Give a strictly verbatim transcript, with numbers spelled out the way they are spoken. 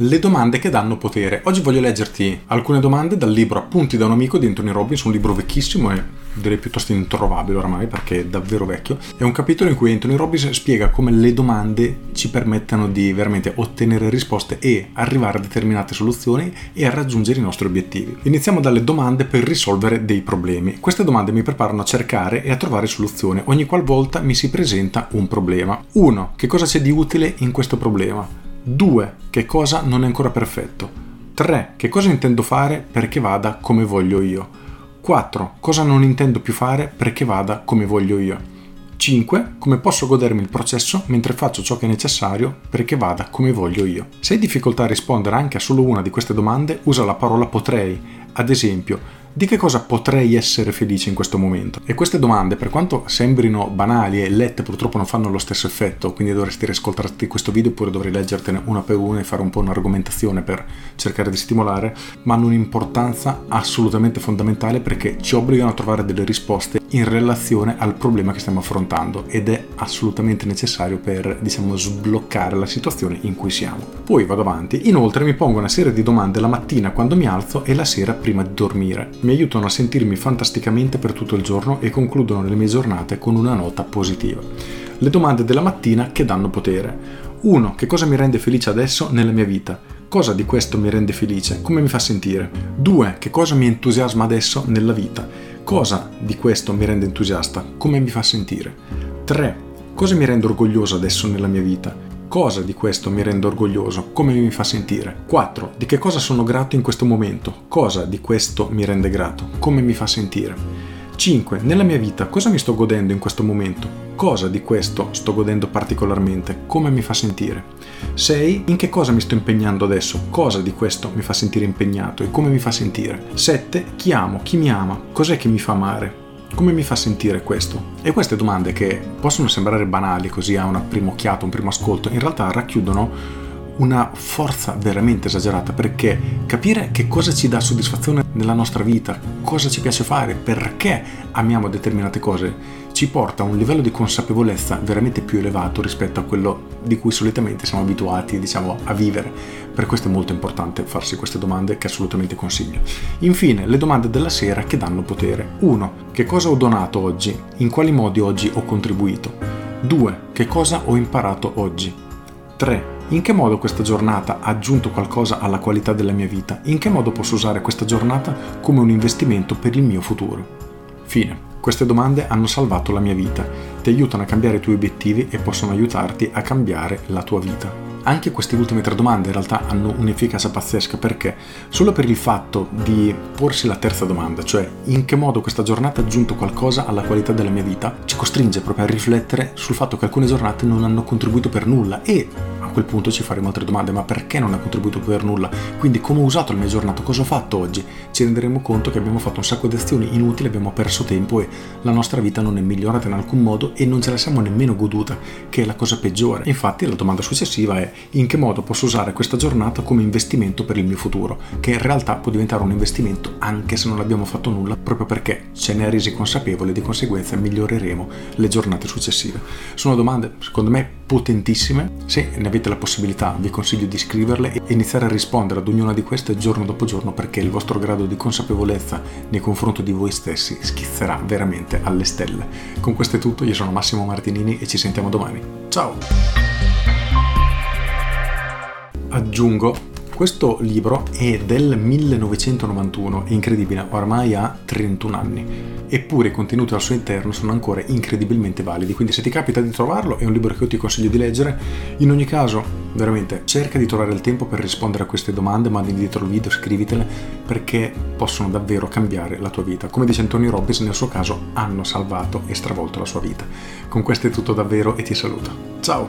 Le domande che danno potere. Oggi voglio leggerti alcune domande dal libro Appunti da un amico di Anthony Robbins, un libro vecchissimo e direi piuttosto introvabile oramai perché è davvero vecchio. È un capitolo in cui Anthony Robbins spiega come le domande ci permettano di veramente ottenere risposte e arrivare a determinate soluzioni e a raggiungere i nostri obiettivi. Iniziamo dalle domande per risolvere dei problemi. Queste domande mi preparano a cercare e a trovare soluzione ogni qualvolta mi si presenta un problema. uno. Che cosa c'è di utile in questo problema? due. Che cosa non è ancora perfetto? tre. Che cosa intendo fare perché vada come voglio io? quattro. Cosa non intendo più fare perché vada come voglio io? cinque. Come posso godermi il processo mentre faccio ciò che è necessario perché vada come voglio io? Se hai difficoltà a rispondere anche a solo una di queste domande, usa la parola potrei. Ad esempio, di che cosa potrei essere felice in questo momento? E queste domande, per quanto sembrino banali e lette, purtroppo non fanno lo stesso effetto, quindi dovresti riascoltarti questo video oppure dovrei leggertene una per una e fare un po' un'argomentazione per cercare di stimolare, ma hanno un'importanza assolutamente fondamentale perché ci obbligano a trovare delle risposte in relazione al problema che stiamo affrontando ed è assolutamente necessario per, diciamo, sbloccare la situazione in cui siamo. Poi vado avanti. Inoltre mi pongo una serie di domande la mattina quando mi alzo e la sera prima di dormire. Mi aiutano a sentirmi fantasticamente per tutto il giorno e concludono le mie giornate con una nota positiva. Le domande della mattina che danno potere. uno. Che cosa mi rende felice adesso nella mia vita? Cosa di questo mi rende felice? Come mi fa sentire? due. Che cosa mi entusiasma adesso nella vita? Cosa di questo mi rende entusiasta? Come mi fa sentire? tre. Cosa mi rende orgoglioso adesso nella mia vita? Cosa di questo mi rende orgoglioso? Come mi fa sentire? quattro. Di che cosa sono grato in questo momento? Cosa di questo mi rende grato? Come mi fa sentire? cinque. Nella mia vita, cosa mi sto godendo in questo momento? Cosa di questo sto godendo particolarmente? Come mi fa sentire? sei. In che cosa mi sto impegnando adesso? Cosa di questo mi fa sentire impegnato e come mi fa sentire? sette. Chi amo? Chi mi ama? Cos'è che mi fa amare? Come mi fa sentire questo? E queste domande, che possono sembrare banali così a una prima occhiata, un primo ascolto, in realtà racchiudono una forza veramente esagerata, perché capire che cosa ci dà soddisfazione nella nostra vita, cosa ci piace fare, perché amiamo determinate cose, ci porta a un livello di consapevolezza veramente più elevato rispetto a quello di cui solitamente siamo abituati, diciamo, a vivere. Per questo è molto importante farsi queste domande, che assolutamente consiglio. Infine, le domande della sera che danno potere. uno. Che cosa ho donato oggi? In quali modi oggi ho contribuito? due. Che cosa ho imparato oggi? tre. In che modo questa giornata ha aggiunto qualcosa alla qualità della mia vita? In che modo posso usare questa giornata come un investimento per il mio futuro? Fine. Queste domande hanno salvato la mia vita, ti aiutano a cambiare i tuoi obiettivi e possono aiutarti a cambiare la tua vita. Anche queste ultime tre domande in realtà hanno un'efficacia pazzesca, perché solo per il fatto di porsi la terza domanda, cioè in che modo questa giornata ha aggiunto qualcosa alla qualità della mia vita, ci costringe proprio a riflettere sul fatto che alcune giornate non hanno contribuito per nulla e a quel punto ci faremo altre domande: ma perché non ha contribuito per nulla? Quindi come ho usato la mia giornata? Cosa ho fatto oggi? Ci renderemo conto che abbiamo fatto un sacco di azioni inutili, abbiamo perso tempo e la nostra vita non è migliorata in alcun modo e non ce la siamo nemmeno goduta, che è la cosa peggiore. Infatti la domanda successiva è: in che modo posso usare questa giornata come investimento per il mio futuro, che in realtà può diventare un investimento anche se non abbiamo fatto nulla, proprio perché ce ne ha resi consapevoli e di conseguenza miglioreremo le giornate successive. Sono domande secondo me potentissime. Se ne avete avete la possibilità, vi consiglio di scriverle e iniziare a rispondere ad ognuna di queste giorno dopo giorno, perché il vostro grado di consapevolezza nei confronti di voi stessi schizzerà veramente alle stelle. Con questo è tutto, io sono Massimo Martinini e ci sentiamo domani. Ciao! Aggiungo, questo libro è del millenovecentonovantuno, è incredibile, ormai ha trentuno anni, eppure i contenuti al suo interno sono ancora incredibilmente validi, quindi se ti capita di trovarlo è un libro che io ti consiglio di leggere. In ogni caso, veramente, cerca di trovare il tempo per rispondere a queste domande, mandi indietro il video, scrivitele, perché possono davvero cambiare la tua vita. Come dice Anthony Robbins, nel suo caso hanno salvato e stravolto la sua vita. Con questo è tutto davvero e ti saluto. Ciao!